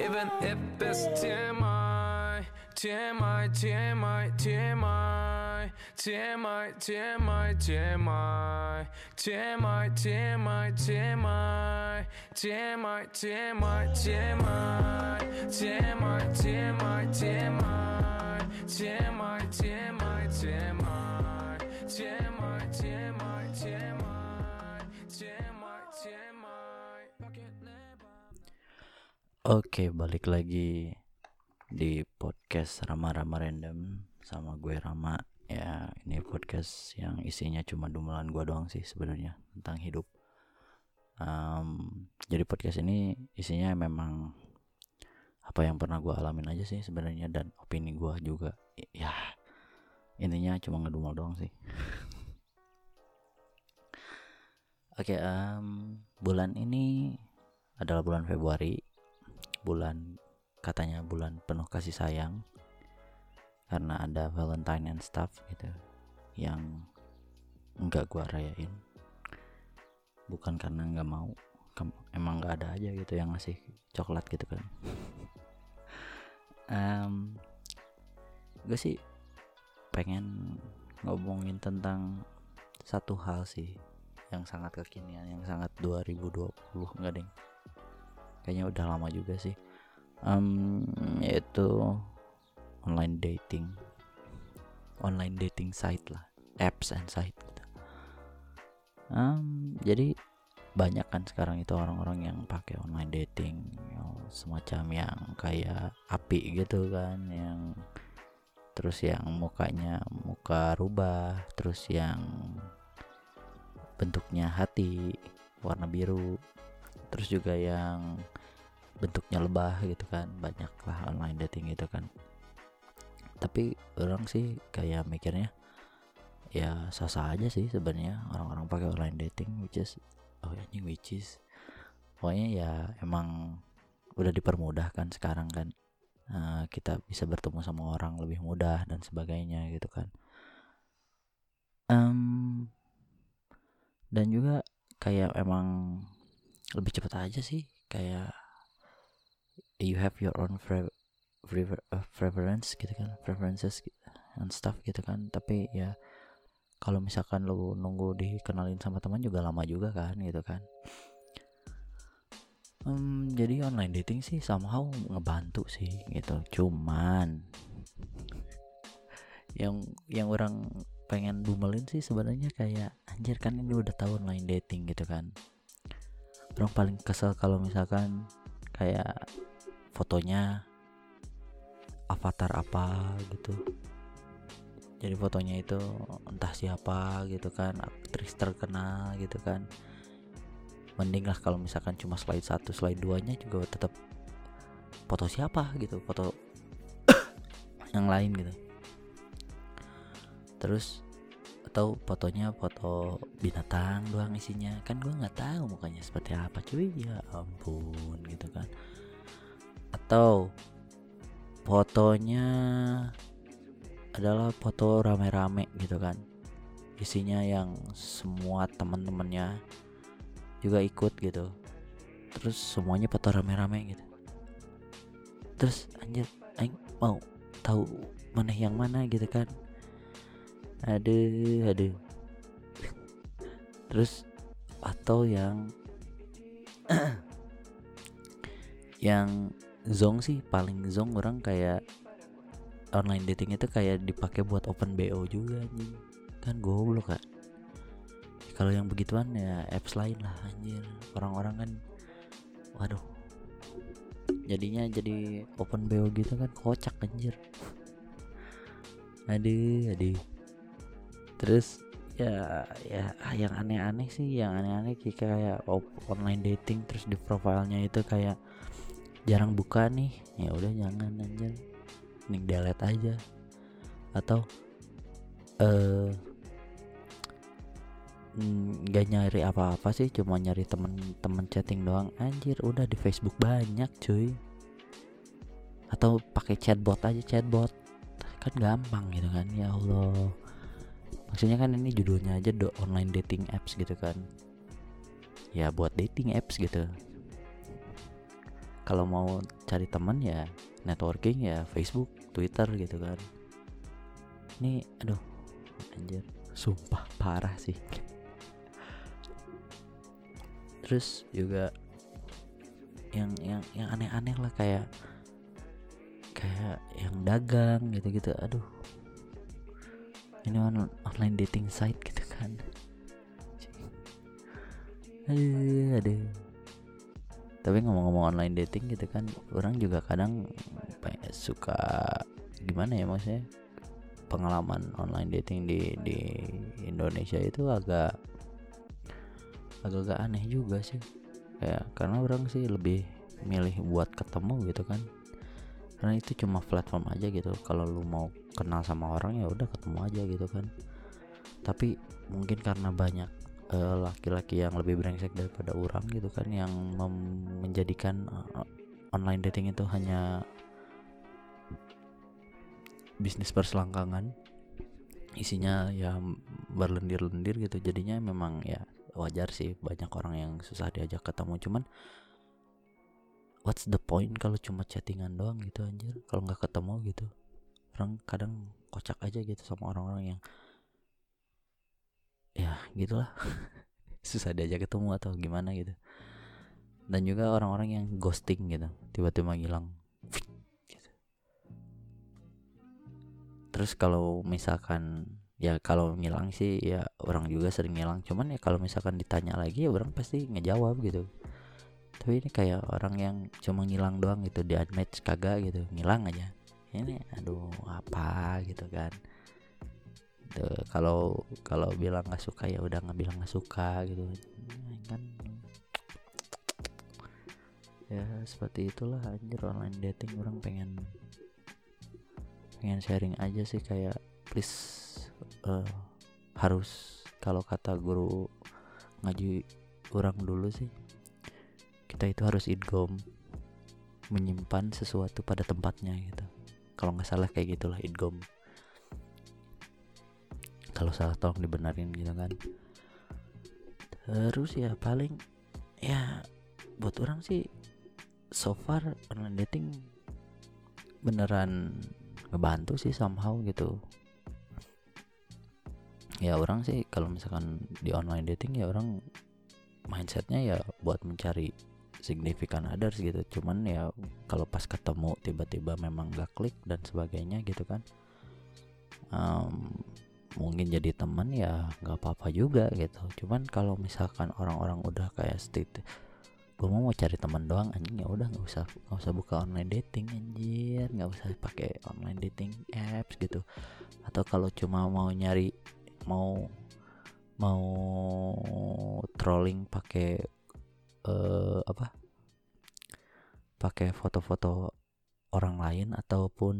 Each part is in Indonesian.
even if it's TMI, TMI, TMI, TMI, TMI, TMI, TMI, TMI, TMI, TMI, TMI, TMI, TMI, TMI, TMI, TMI, TMI, TMI, TMI, TMI, TMI, TMI, TMI, TMI. Oke, balik lagi di podcast Rama-Rama Random sama gue Rama. Ya, ini podcast yang isinya cuma dumelan gue doang sih sebenarnya tentang hidup. Jadi podcast ini isinya memang apa yang pernah gue alamin aja sih sebenarnya, dan opini gue juga. Ya, intinya cuma ngedumel doang sih. Oke, bulan ini adalah bulan Februari. Katanya bulan penuh kasih sayang, karena ada Valentine and stuff gitu, yang enggak gua rayain. Bukan karena enggak mau, emang enggak ada aja gitu yang ngasih coklat gitu kan. Gue sih pengen ngomongin tentang satu hal sih yang sangat kekinian, yang sangat 2020, enggak ding, kayaknya udah lama juga sih, yaitu online dating site lah, apps and site gitu. Jadi banyak kan sekarang itu orang-orang yang pakai online dating, semacam yang kayak api gitu kan, yang terus yang mukanya muka rubah, terus yang bentuknya hati warna biru, terus juga yang bentuknya lebah gitu kan. Banyak lah online dating gitu kan. Tapi orang sih kayak mikirnya ya sah-sah aja sih sebenarnya orang-orang pakai online dating, which is pokoknya ya emang udah dipermudahkan sekarang kan. Kita bisa bertemu sama orang lebih mudah dan sebagainya gitu kan. Dan juga kayak emang lebih cepat aja sih, kayak you have your own preference gitu kan, preferences and stuff gitu kan. Tapi ya kalau misalkan lu nunggu dikenalin sama teman juga lama juga kan gitu kan. Jadi online dating sih somehow ngebantu sih gitu. Cuman yang orang pengen dumelin sih sebenarnya kayak anjir kan ini udah tahu online dating gitu kan. Orang paling kesel kalau misalkan kayak fotonya avatar apa gitu. Jadi fotonya itu entah siapa gitu kan, aktris terkenal gitu kan. Mending lah kalau misalkan cuma slide 1, slide 2-nya juga tetap foto siapa gitu, foto yang lain gitu. Terus atau fotonya foto binatang doang isinya. Kan gue enggak tahu mukanya seperti apa, cuy. Ya ampun gitu kan. Atau fotonya adalah foto rame-rame gitu kan. Isinya yang semua teman-temannya juga ikut gitu. Terus semuanya foto rame-rame gitu. Terus anjir, aing mau tahu mana yang mana gitu kan. Aduh. Terus atau yang yang zong sih, paling zong orang kayak online dating itu kayak dipakai buat open BO juga anjing. Kan goblok kan. Kalau yang begituan ya apps lain lah anjir. Orang-orang kan waduh, jadinya jadi open BO gitu kan, kocak anjir. Aduh. Terus ya yang aneh-aneh sih, kayak online dating terus di profilnya itu kayak jarang buka nih. Ya udah jangan anjir. Nih delete aja. Atau gak nyari apa-apa sih, cuma nyari temen chatting doang. Anjir udah di Facebook banyak cuy. Atau pakai chatbot, kan gampang gitu kan. Ya Allah, maksudnya kan ini judulnya aja online dating apps gitu kan, ya buat dating apps gitu. kalau mau cari teman ya networking ya Facebook, Twitter gitu kan. Ini aduh anjir, sumpah parah sih. Terus juga yang aneh-aneh lah, kayak yang dagang gitu-gitu. Aduh, ini online dating site gitu kan. Aduh. Tapi ngomong-ngomong online dating gitu kan, orang juga kadang suka gimana ya, maksudnya pengalaman online dating di Indonesia itu agak aneh juga sih ya, karena orang sih lebih milih buat ketemu gitu kan, karena itu cuma platform aja gitu. Kalau lu mau kenal sama orang ya udah ketemu aja gitu kan. Tapi mungkin karena banyak laki-laki yang lebih brengsek daripada orang gitu kan, yang menjadikan online dating itu hanya bisnis perselangkangan, isinya ya berlendir-lendir gitu. Jadinya memang ya wajar sih banyak orang yang susah diajak ketemu. Cuman what's the point kalau cuma chattingan doang gitu anjir, kalau nggak ketemu gitu. Orang kadang kocak aja gitu sama orang-orang yang ya gitulah susah diajak ketemu atau gimana gitu. Dan juga orang-orang yang ghosting gitu, tiba-tiba hilang gitu. Terus kalau misalkan ya kalau ngilang sih ya orang juga sering ngilang, cuman ya kalau misalkan ditanya lagi ya orang pasti ngejawab gitu. Tapi ini kayak orang yang cuma ngilang doang gitu, di unmatch kagak gitu, ngilang aja. Ini aduh apa gitu kan. Kalau bilang nggak suka ya udah nggak bilang nggak suka gitu kan. Ya seperti itulah anjir online dating. Orang pengen sharing aja sih, kayak please harus, kalau kata guru ngaji orang dulu sih, kita itu harus idgham, menyimpan sesuatu pada tempatnya gitu. Kalau nggak salah kayak gitulah idgham. Kalau salah tolong dibenerin gitu kan. Terus ya paling ya buat orang sih so far online dating beneran ngebantu sih somehow gitu. Ya orang sih kalau misalkan di online dating ya orang mindsetnya ya buat mencari significant others gitu. Cuman ya kalau pas ketemu tiba-tiba memang gak klik dan sebagainya gitu kan, mungkin jadi teman ya gak apa-apa juga gitu. Cuman kalau misalkan orang-orang udah kayak gue mau cari teman doang anjing, ya udah gak usah buka online dating anjir, gak usah pakai online dating apps gitu. Atau kalau cuma mau nyari, mau trolling pakai pakai foto-foto orang lain ataupun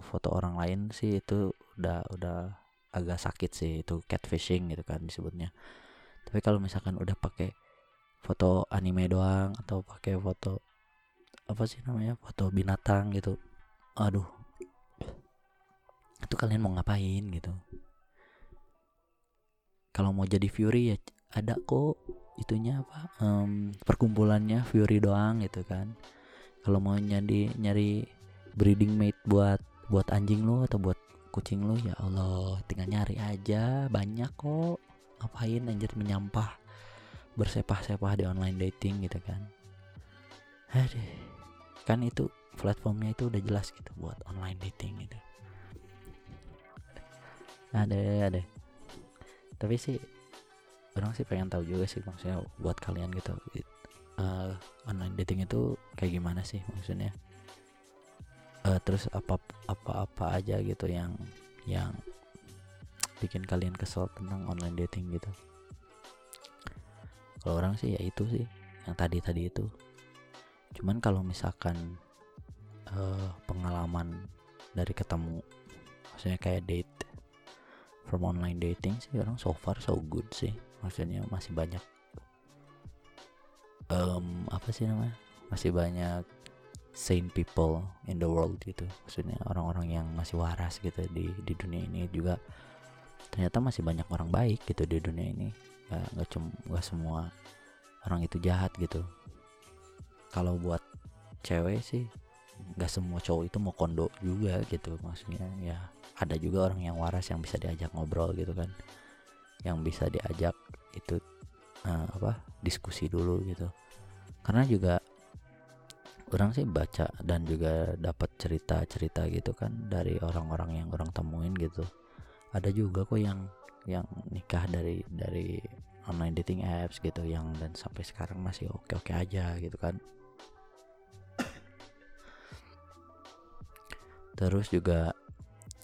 foto orang lain sih, itu udah agak sakit sih, itu catfishing gitu kan disebutnya. Tapi kalau misalkan udah pakai foto anime doang atau pakai foto foto binatang gitu, aduh itu kalian mau ngapain gitu. Kalau mau jadi Fury ya ada kok itunya perkumpulannya Fury doang gitu kan. Kalau mau nyari breeding mate buat anjing lu atau buat kucing lu, ya Allah tinggal nyari aja, banyak kok. Ngapain anjir menyampah bersepah-sepah di online dating gitu kan. Aduh, kan itu platformnya itu udah jelas gitu buat online dating gitu. Ada tapi sih orang sih pengen tahu juga sih, maksudnya buat kalian gitu online dating itu kayak gimana sih maksudnya. Terus apa aja gitu yang bikin kalian kesel tentang online dating gitu. Kalau orang sih ya itu sih yang tadi itu. Cuman kalau misalkan pengalaman dari ketemu, maksudnya kayak date from online dating sih orang so far so good sih. Maksudnya masih banyak masih banyak sane people in the world gitu. Maksudnya orang-orang yang masih waras gitu di dunia ini. Juga ternyata masih banyak orang baik gitu di dunia ini. Gak semua orang itu jahat gitu. Kalau buat cewek sih nggak semua cowok itu mau kondo juga gitu, maksudnya ya ada juga orang yang waras yang bisa diajak ngobrol gitu kan, yang bisa diajak itu diskusi dulu gitu. Karena juga orang sih baca dan juga dapat cerita-cerita gitu kan dari orang-orang yang orang temuin gitu. Ada juga kok yang nikah dari online dating apps gitu, yang dan sampai sekarang masih oke-oke aja gitu kan. Terus juga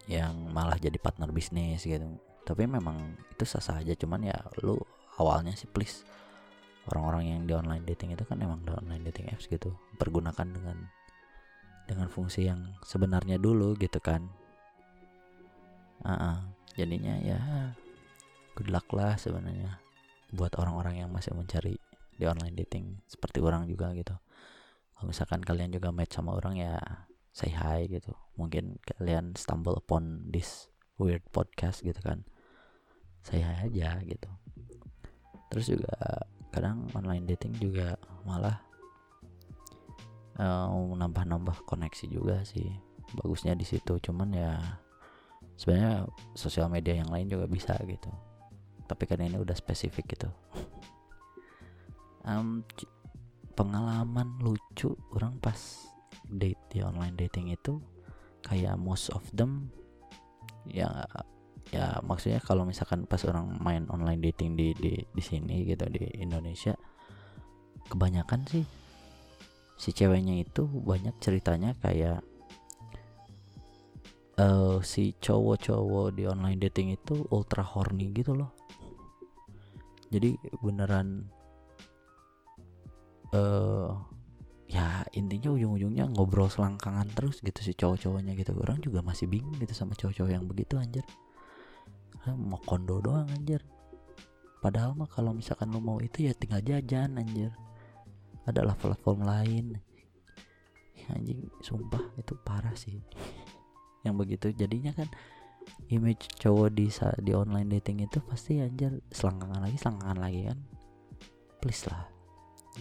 yang malah jadi partner bisnis gitu. Tapi memang itu sah-sah aja, cuman ya lu awalnya sih please, orang-orang yang di online dating itu kan emang di online dating apps gitu, pergunakan dengan fungsi yang sebenarnya dulu gitu kan. Jadinya ya good luck lah sebenarnya buat orang-orang yang masih mencari di online dating seperti orang juga gitu. Kalau misalkan kalian juga match sama orang ya say hi gitu, mungkin kalian stumble upon this weird podcast gitu kan, say hi aja gitu. Terus juga kadang online dating juga malah nambah-nambah koneksi juga sih, bagusnya di situ. Cuman ya sebenarnya sosial media yang lain juga bisa gitu, tapi kan ini udah spesifik gitu. Pengalaman lucu orang pas date di online dating itu kayak most of them ya maksudnya kalau misalkan pas orang main online dating di sini gitu di Indonesia, kebanyakan sih si ceweknya itu banyak ceritanya kayak si cowok-cowok di online dating itu ultra horny gitu loh. Jadi beneran ya intinya ujung-ujungnya ngobrol selangkangan terus gitu si cowok-cowoknya gitu. Orang juga masih bingung gitu sama cowok-cowok yang begitu anjir, mau kondo doang anjir. Padahal mah kalau misalkan lu mau itu ya tinggal jajan anjir, ada lah platform lain ya, anjing sumpah itu parah sih yang begitu. Jadinya kan image cowok di online dating itu pasti anjir selangkangan lagi kan. Please lah,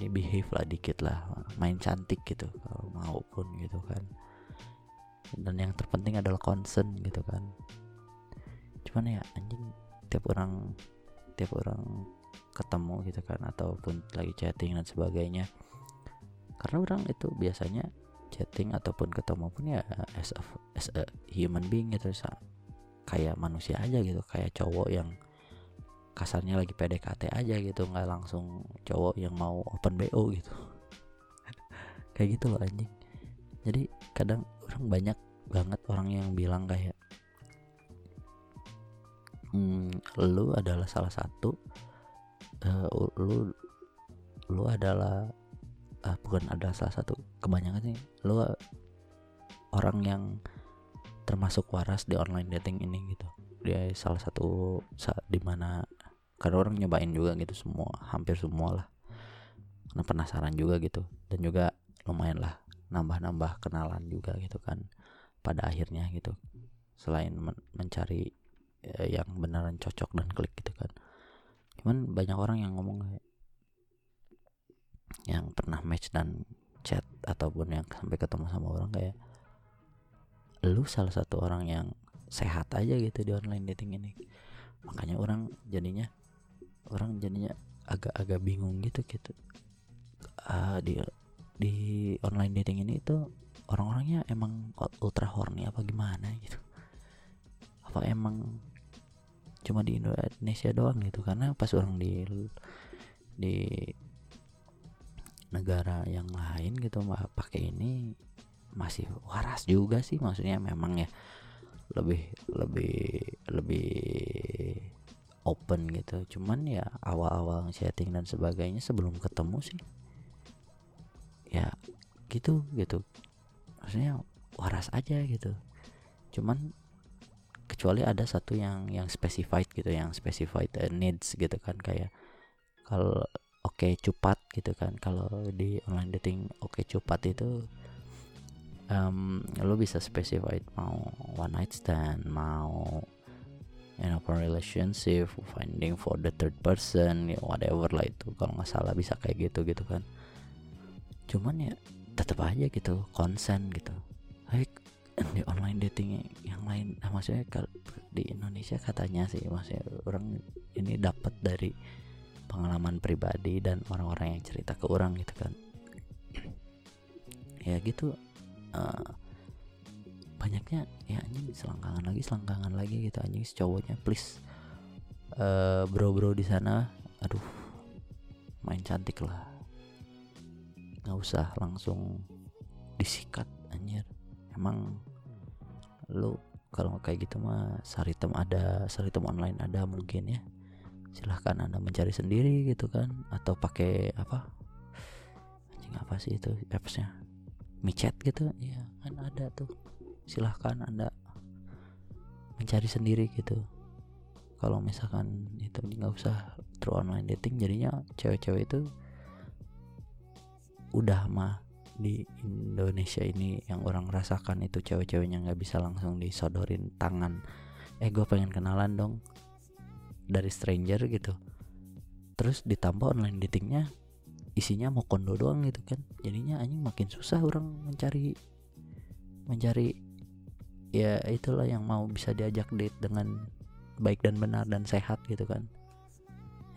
ya behave lah dikit lah, main cantik gitu kalau mau pun gitu kan. Dan yang terpenting adalah concern gitu kan. Cuman ya anjing tiap orang ketemu gitu kan, ataupun lagi chatting dan sebagainya. Karena orang itu biasanya chatting ataupun ketemu pun ya as a human being gitu, kayak manusia aja gitu, kayak cowok yang kasarnya lagi PDKT aja gitu, nggak langsung cowok yang mau open BO gitu. Kayak gitu loh anjing. Jadi kadang orang banyak banget orang yang bilang kayak lu adalah salah satu lu adalah bukan adalah salah satu, kebanyakan sih lu orang yang termasuk waras di online dating ini gitu. Dia salah satu di mana karena orang nyobain juga gitu, semua hampir semua lah, karena penasaran juga gitu, dan juga lumayan lah nambah-nambah kenalan juga gitu kan pada akhirnya gitu, selain mencari yang beneran cocok dan klik gitu kan. Cuman banyak orang yang ngomong kayak yang pernah match dan chat ataupun yang sampai ketemu sama orang kayak lu salah satu orang yang sehat aja gitu di online dating ini. Makanya orang jadinya agak-agak bingung gitu di online dating ini itu orang-orangnya emang ultra horny apa gimana gitu, apa emang cuma di Indonesia doang gitu. Karena pas orang di negara yang lain gitu pakai ini masih waras juga sih, maksudnya memang ya lebih open gitu. Cuman ya awal-awal chatting dan sebagainya sebelum ketemu sih ya gitu maksudnya waras aja gitu. Cuman kecuali ada satu yang specified gitu, yang specified needs gitu kan, kayak kalau oke cupat gitu kan. Kalau di online dating oke cupat itu lo bisa specified mau one night stand, mau in open relationship, finding for the third person, whatever lah itu kalau nggak salah bisa kayak gitu kan. Cuman ya tetap aja gitu konsen gitu. Di online dating yang lain, nah maksudnya di Indonesia katanya sih, maksudnya orang ini dapat dari pengalaman pribadi dan orang-orang yang cerita ke orang gitu kan. Ya gitu, banyaknya ya anjing selangkangan lagi gitu anjing cowoknya, please bro-bro di sana, aduh main cantik lah, nggak usah langsung disikat anjir. Emang lu kalau kayak gitu mah saritem online ada mungkin ya. Silahkan Anda mencari sendiri gitu kan, atau pakai apa sih itu apps-nya? MiChat gitu ya kan ada tuh. Silahkan Anda mencari sendiri gitu. Kalau misalkan itu enggak usah through online dating, jadinya cewek-cewek itu udah mah di Indonesia ini yang orang rasakan itu, cewek-ceweknya nggak bisa langsung disodorin tangan, gue pengen kenalan dong, dari stranger gitu. Terus ditambah online datingnya isinya mau kondo doang gitu kan, jadinya anjing makin susah orang mencari ya itulah yang mau bisa diajak date dengan baik dan benar dan sehat gitu kan.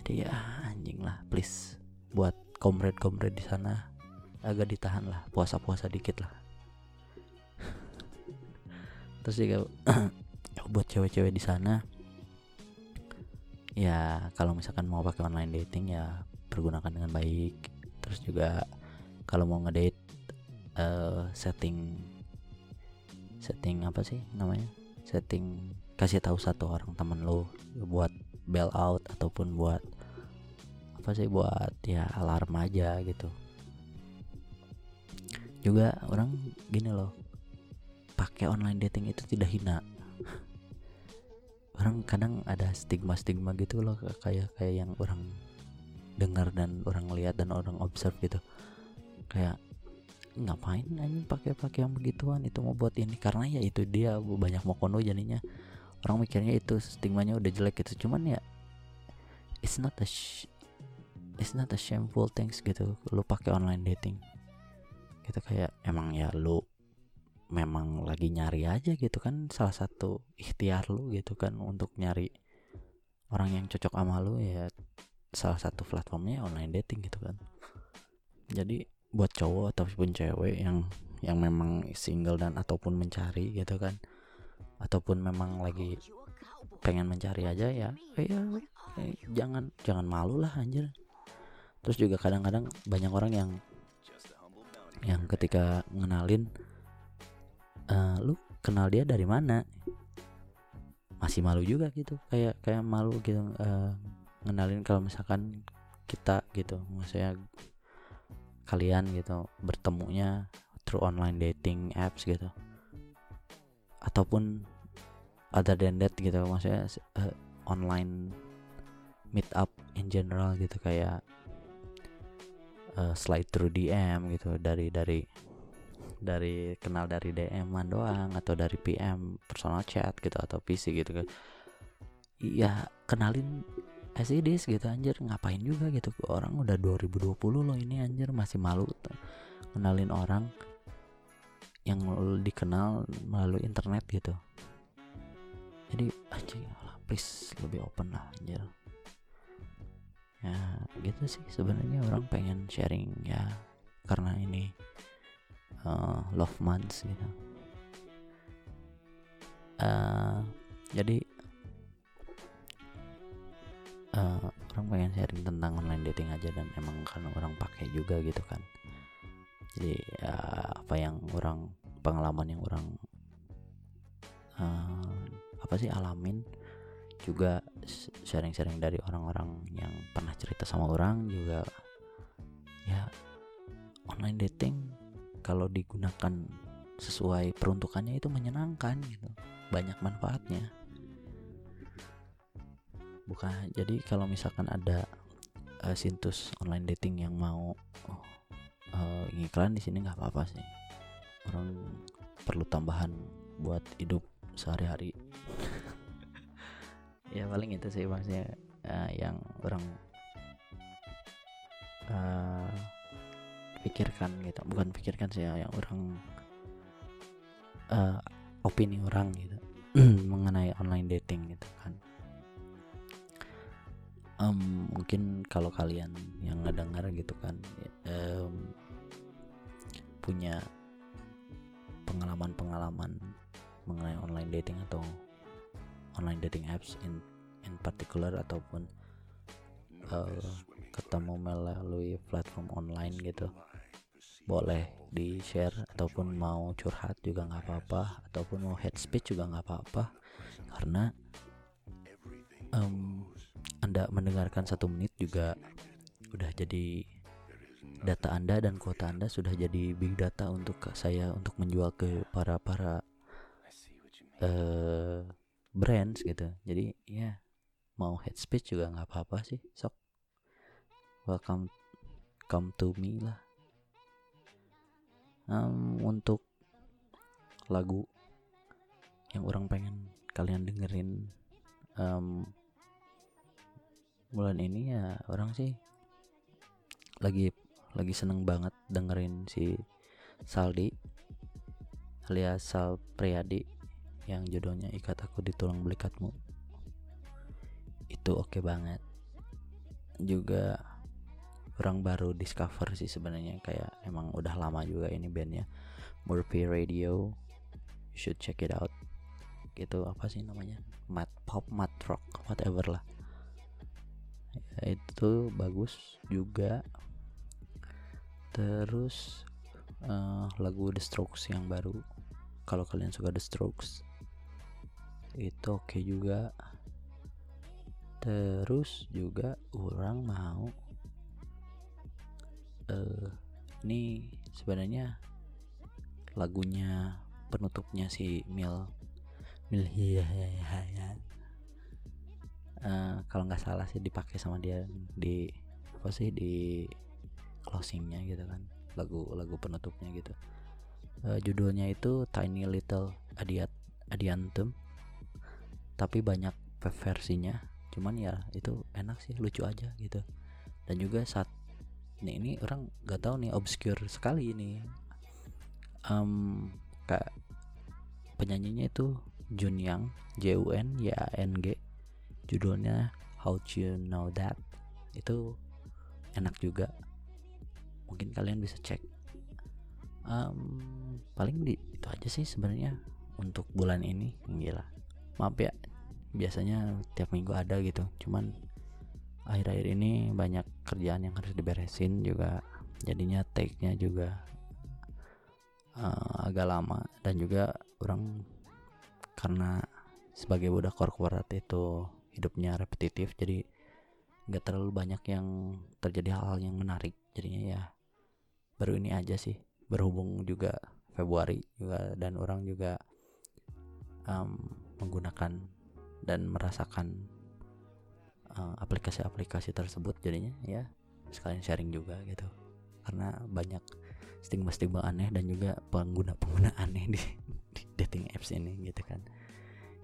Jadi ya anjing lah, please buat komrade-komrade di sana agak ditahan lah, puasa-puasa dikit lah. Terus juga buat cewek-cewek di sana, ya kalau misalkan mau pakai online dating ya pergunakan dengan baik. Terus juga kalau mau ngedate setting apa sih namanya? Setting kasih tahu satu orang teman lo buat bail out ataupun buat buat ya alarm aja gitu. Juga orang gini loh, pakai online dating itu tidak hina. Orang kadang ada stigma gitu loh, kayak yang orang dengar dan orang lihat dan orang observe gitu, kayak ngapain anjing pakai yang begituan, itu mau buat ini, karena ya itu dia banyak mokono, jadinya orang mikirnya itu stigmanya udah jelek gitu. Cuman ya it's not a shameful things gitu lo pakai online dating gitu, kayak emang ya lu memang lagi nyari aja gitu kan, salah satu ikhtiar lu gitu kan untuk nyari orang yang cocok sama lu, ya salah satu platformnya online dating gitu kan. Jadi buat cowok ataupun cewek yang memang single dan ataupun mencari gitu kan, ataupun memang lagi pengen mencari aja ya jangan malu lah anjir. Terus juga kadang-kadang banyak orang yang ketika ngenalin, lu kenal dia dari mana, masih malu juga gitu, kayak malu gitu ngenalin kalau misalkan kita gitu, maksudnya kalian gitu bertemunya through online dating apps gitu ataupun other than that gitu, maksudnya online meet up in general gitu, kayak slide through DM gitu, dari kenal dari DM-an doang atau dari PM personal chat gitu atau PC gitu kan. Iya, kenalin as it is gitu anjir, ngapain juga gitu. Orang udah 2020 loh ini anjir, masih malu kenalin orang yang dikenal melalui internet gitu. Jadi anjir, please lebih open lah anjir. Ya gitu sih sebenarnya orang pengen sharing ya, karena ini love months gitu. Jadi orang pengen sharing tentang online dating aja, dan emang kan orang pakai juga gitu kan. Jadi apa yang orang pengalaman yang orang alamin, juga sharing-sharing dari orang-orang yang pernah cerita sama orang juga. Ya online dating kalau digunakan sesuai peruntukannya itu menyenangkan gitu, banyak manfaatnya. Bukan jadi kalau misalkan ada situs online dating yang mau iklan di sini nggak apa-apa sih, orang perlu tambahan buat hidup sehari-hari. Ya paling itu sih maksudnya yang orang pikirkan gitu, bukan pikirkan sih ya, yang orang opini orang gitu mengenai online dating gitu kan. Mungkin kalau kalian yang ngedengar gitu kan punya pengalaman-pengalaman mengenai online dating atau online dating apps in particular, ataupun ketemu melalui platform online gitu, boleh di share, ataupun mau curhat juga nggak apa-apa, ataupun mau hate speech juga nggak apa-apa, karena Anda mendengarkan 1 menit juga udah jadi data Anda, dan kuota Anda sudah jadi big data untuk saya untuk menjual ke para brands gitu. Jadi ya mau hate speech juga nggak apa-apa sih, sok welcome come to me lah. Untuk lagu yang orang pengen kalian dengerin bulan ini, ya orang sih lagi seneng banget dengerin si Saldi alias Sal Priyadi yang judulnya Ikat Aku di Tulang Belikatmu. Itu oke banget. Juga orang baru discover sih sebenarnya, kayak emang udah lama juga ini bandnya, Murphy Radio, you should check it out. Gitu, apa sih namanya, math pop, math rock, whatever lah, ya, itu bagus juga. Terus lagu The Strokes yang baru, kalau kalian suka The Strokes itu oke juga. Terus juga orang mau ini sebenarnya lagunya penutupnya si kalau nggak salah sih dipakai sama dia di apa sih, di closingnya gitu kan, lagu penutupnya gitu. Judulnya itu Tiny Little Adiantum, tapi banyak versinya, cuman ya itu enak sih, lucu aja gitu. Dan juga saat ini orang nggak tahu nih, obscure sekali ini. Kak penyanyinya itu Junyang, Junyang. Judulnya How Do You Know That. Itu enak juga. Mungkin kalian bisa cek. Paling itu aja sih sebenarnya untuk bulan ini. Gila. Maaf ya. Biasanya tiap minggu ada gitu. Cuman akhir-akhir ini banyak kerjaan yang harus diberesin juga, jadinya take-nya juga agak lama. Dan juga orang karena sebagai budak korporat itu hidupnya repetitif, jadi nggak terlalu banyak yang terjadi hal-hal yang menarik. Jadinya ya baru ini aja sih, berhubung juga Februari juga, dan orang juga menggunakan dan merasakan aplikasi-aplikasi tersebut, jadinya ya sekalian sharing juga gitu, karena banyak stigma-stigma aneh dan juga pengguna-pengguna aneh di dating apps ini gitu kan.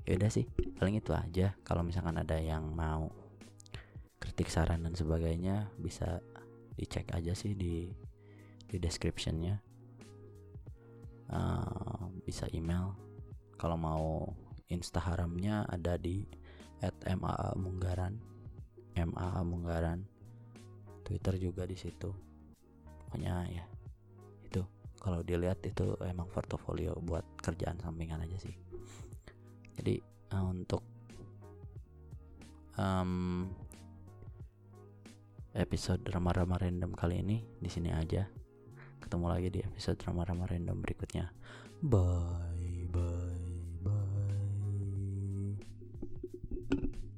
Ya udah sih, paling itu aja. Kalau misalkan ada yang mau kritik, saran dan sebagainya, bisa dicek aja sih di description-nya. Bisa email. Kalau mau Instagram-nya ada di @MAA Munggaran. Twitter juga di situ. Pokoknya ya itu, kalau dilihat itu emang portofolio buat kerjaan sampingan aja sih. Jadi untuk episode Rama-Rama Random kali ini di sini aja. Ketemu lagi di episode Rama-Rama Random berikutnya. Bye bye.